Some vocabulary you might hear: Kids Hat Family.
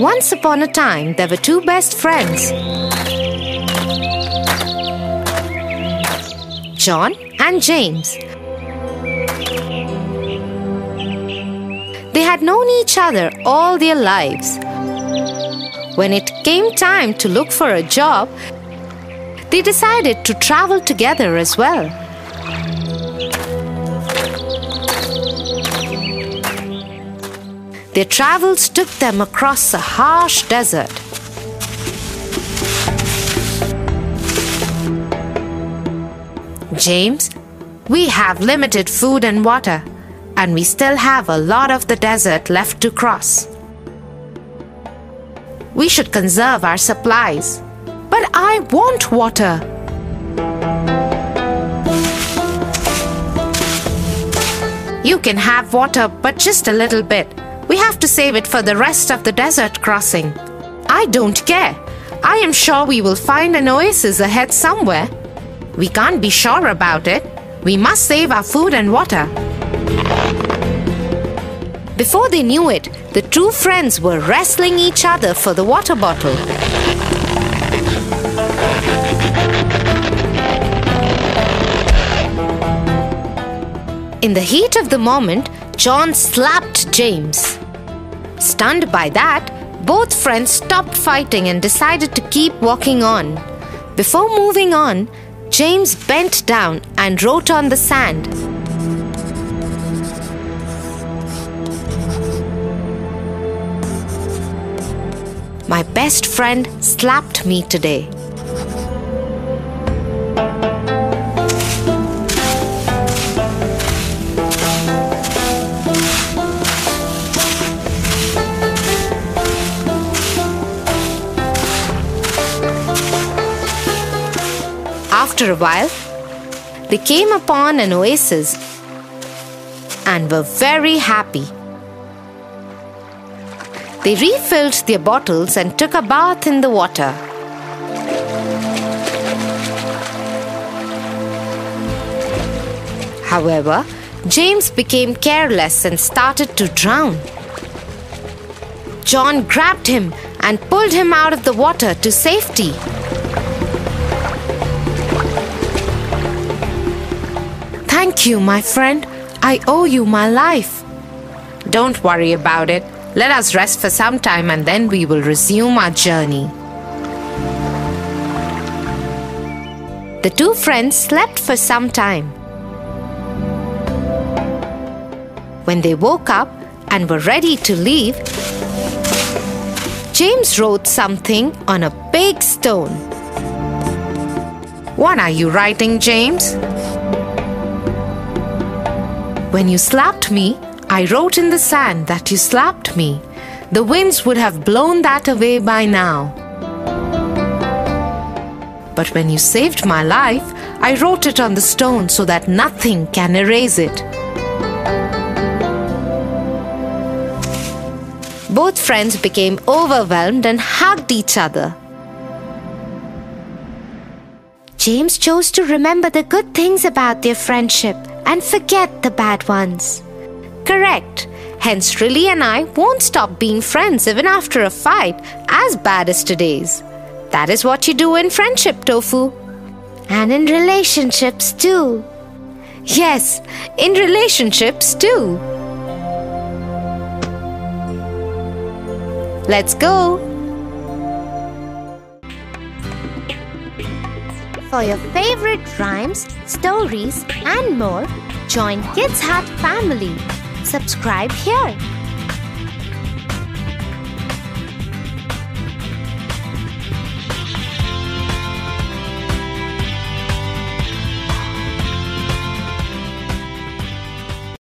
Once upon a time, there were two best friends, John and James. They had known each other all their lives. When it came time to look for a job, they decided to travel together as well. Their travels took them across a harsh desert. James, we have limited food and water, and we still have a lot of the desert left to cross. We should conserve our supplies. But I want water. You can have water, but just a little bit. We have to save it for the rest of the desert crossing. I don't care. I am sure we will find an oasis ahead somewhere. We can't be sure about it. We must save our food and water. Before they knew it, the two friends were wrestling each other for the water bottle. In the heat of the moment, John slapped James. Stunned by that, both friends stopped fighting and decided to keep walking on. Before moving on, James bent down and wrote on the sand, "My best friend slapped me today." After a while, they came upon an oasis and were very happy. They refilled their bottles and took a bath in the water. However, James became careless and started to drown. John grabbed him and pulled him out of the water to safety. "Thank you, my friend. I owe you my life." "Don't worry about it. Let us rest for some time and then we will resume our journey." The two friends slept for some time. When they woke up and were ready to leave, James wrote something on a big stone. "What are you writing, James?" "When you slapped me, I wrote in the sand that you slapped me. The winds would have blown that away by now. But when you saved my life, I wrote it on the stone so that nothing can erase it." Both friends became overwhelmed and hugged each other. James chose to remember the good things about their friendship and forget the bad ones. Correct. Hence, Riley and I won't stop being friends even after a fight as bad as today's. That is what you do in friendship, Tofu. And in relationships too. Yes, in relationships too. Let's go. For your favorite rhymes, stories and more, join Kids Hat Family. Subscribe here.